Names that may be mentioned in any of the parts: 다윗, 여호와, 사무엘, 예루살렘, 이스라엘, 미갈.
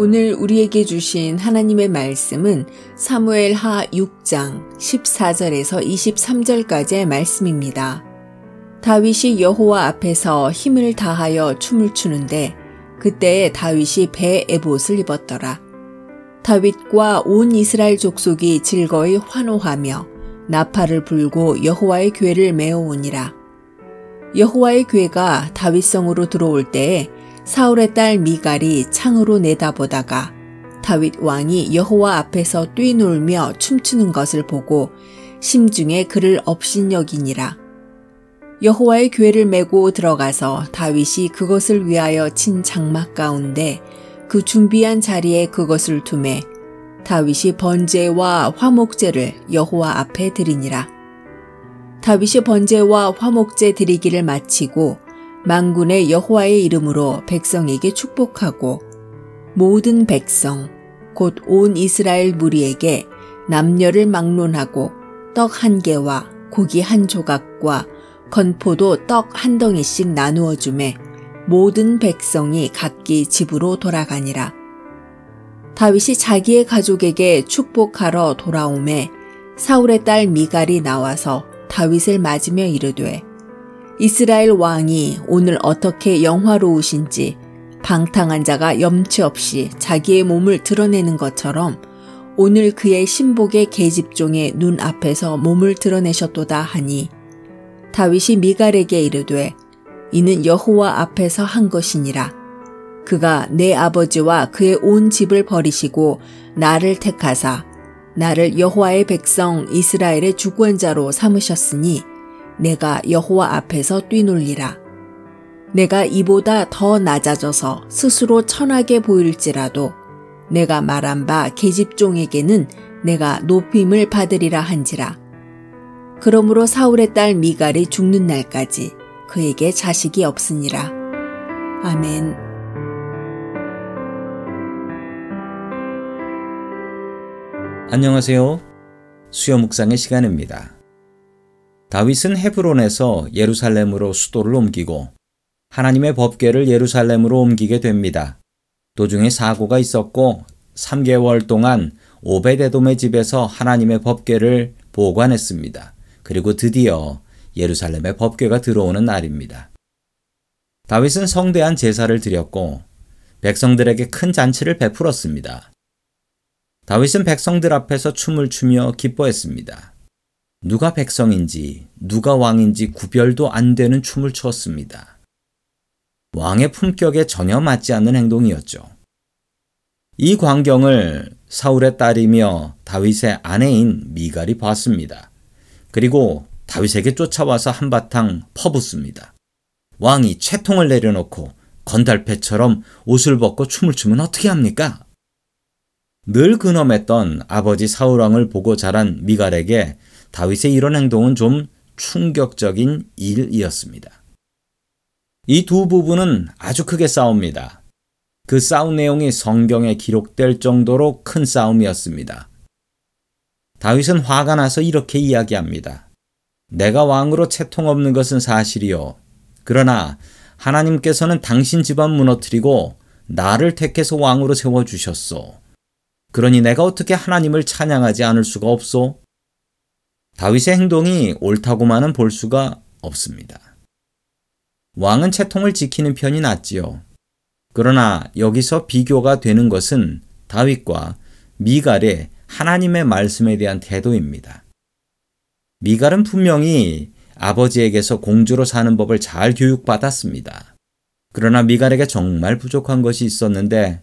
오늘 우리에게 주신 하나님의 말씀은 사무엘 하 6장 14절에서 23절까지의 말씀입니다. 다윗이 여호와 앞에서 힘을 다하여 춤을 추는데 그때에 다윗이 배 에봇을 입었더라. 다윗과 온 이스라엘 족속이 즐거이 환호하며 나팔을 불고 여호와의 궤를 메어오니라. 여호와의 궤가 다윗성으로 들어올 때에 사울의 딸 미갈이 창으로 내다보다가 다윗 왕이 여호와 앞에서 뛰놀며 춤추는 것을 보고 심중에 그를 업신여기니라. 여호와의 궤를 메고 들어가서 다윗이 그것을 위하여 친 장막 가운데 그 준비한 자리에 그것을 두매 다윗이 번제와 화목제를 여호와 앞에 드리니라. 다윗이 번제와 화목제 드리기를 마치고 만군의 여호와의 이름으로 백성에게 축복하고 모든 백성 곧 온 이스라엘 무리에게 남녀를 막론하고 떡 한 개와 고기 한 조각과 건포도 떡 한 덩이씩 나누어 주매 모든 백성이 각기 집으로 돌아가니라. 다윗이 자기의 가족에게 축복하러 돌아오매 사울의 딸 미갈이 나와서 다윗을 맞으며 이르되 이스라엘 왕이 오늘 어떻게 영화로우신지 방탕한 자가 염치 없이 자기의 몸을 드러내는 것처럼 오늘 그의 신복의 계집종의 눈 앞에서 몸을 드러내셨도다 하니 다윗이 미갈에게 이르되 이는 여호와 앞에서 한 것이니라. 그가 내 아버지와 그의 온 집을 버리시고 나를 택하사 나를 여호와의 백성 이스라엘의 주권자로 삼으셨으니 내가 여호와 앞에서 뛰놀리라. 내가 이보다 더 낮아져서 스스로 천하게 보일지라도 내가 말한 바 계집종에게는 내가 높임을 받으리라 한지라. 그러므로 사울의 딸 미갈이 죽는 날까지 그에게 자식이 없으니라. 아멘. 안녕하세요. 수요 묵상의 시간입니다. 다윗은 헤브론에서 예루살렘으로 수도를 옮기고 하나님의 법궤를 예루살렘으로 옮기게 됩니다. 도중에 사고가 있었고 3개월 동안 오베데돔의 집에서 하나님의 법궤를 보관했습니다. 그리고 드디어 예루살렘의 법궤가 들어오는 날입니다. 다윗은 성대한 제사를 드렸고 백성들에게 큰 잔치를 베풀었습니다. 다윗은 백성들 앞에서 춤을 추며 기뻐했습니다. 누가 백성인지 누가 왕인지 구별도 안 되는 춤을 추었습니다. 왕의 품격에 전혀 맞지 않는 행동이었죠. 이 광경을 사울의 딸이며 다윗의 아내인 미갈이 봤습니다. 그리고 다윗에게 쫓아와서 한바탕 퍼붓습니다. 왕이 채통을 내려놓고 건달패처럼 옷을 벗고 춤을 추면 어떻게 합니까? 늘 근엄했던 아버지 사울왕을 보고 자란 미갈에게 다윗의 이런 행동은 좀 충격적인 일이었습니다. 이 두 부부는 아주 크게 싸웁니다. 그 싸운 내용이 성경에 기록될 정도로 큰 싸움이었습니다. 다윗은 화가 나서 이렇게 이야기합니다. 내가 왕으로 채통 없는 것은 사실이요. 그러나 하나님께서는 당신 집안 무너뜨리고 나를 택해서 왕으로 세워주셨소. 그러니 내가 어떻게 하나님을 찬양하지 않을 수가 없소? 다윗의 행동이 옳다고만은 볼 수가 없습니다. 왕은 채통을 지키는 편이 낫지요. 그러나 여기서 비교가 되는 것은 다윗과 미갈의 하나님의 말씀에 대한 태도입니다. 미갈은 분명히 아버지에게서 공주로 사는 법을 잘 교육받았습니다. 그러나 미갈에게 정말 부족한 것이 있었는데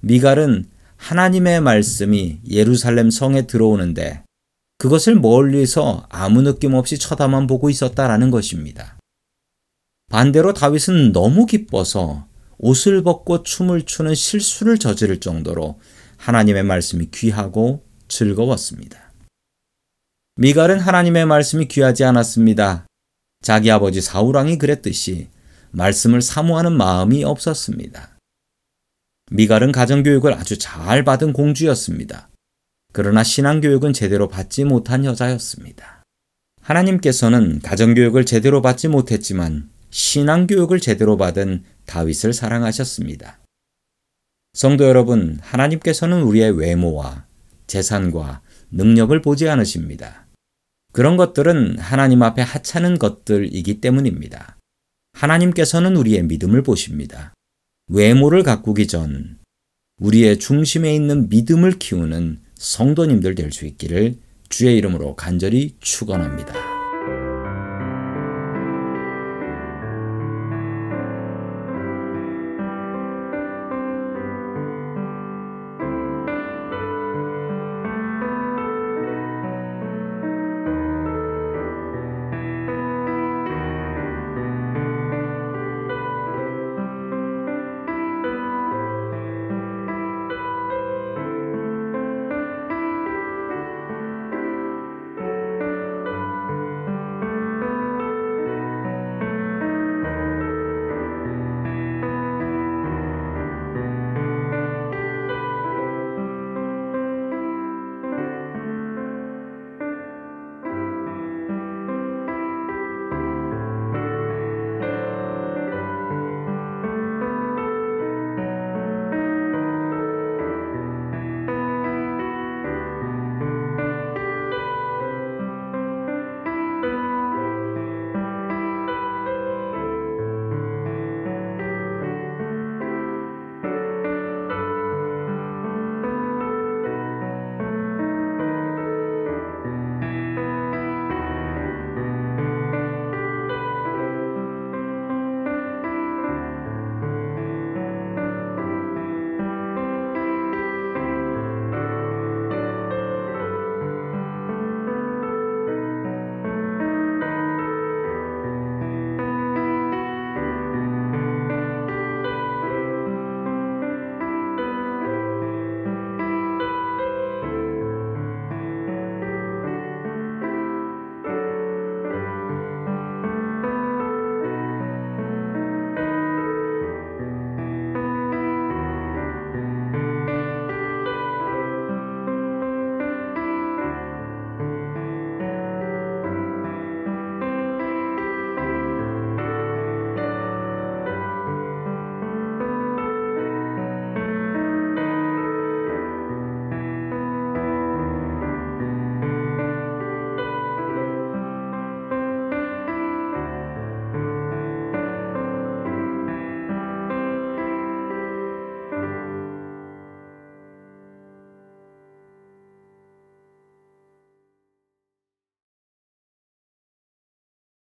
미갈은 하나님의 말씀이 예루살렘 성에 들어오는데 그것을 멀리서 아무 느낌 없이 쳐다만 보고 있었다라는 것입니다. 반대로 다윗은 너무 기뻐서 옷을 벗고 춤을 추는 실수를 저지를 정도로 하나님의 말씀이 귀하고 즐거웠습니다. 미갈은 하나님의 말씀이 귀하지 않았습니다. 자기 아버지 사울왕이 그랬듯이 말씀을 사모하는 마음이 없었습니다. 미갈은 가정교육을 아주 잘 받은 공주였습니다. 그러나 신앙교육은 제대로 받지 못한 여자였습니다. 하나님께서는 가정교육을 제대로 받지 못했지만 신앙교육을 제대로 받은 다윗을 사랑하셨습니다. 성도 여러분, 하나님께서는 우리의 외모와 재산과 능력을 보지 않으십니다. 그런 것들은 하나님 앞에 하찮은 것들이기 때문입니다. 하나님께서는 우리의 믿음을 보십니다. 외모를 가꾸기 전 우리의 중심에 있는 믿음을 키우는 성도님들 될 수 있기를 주의 이름으로 간절히 축원합니다.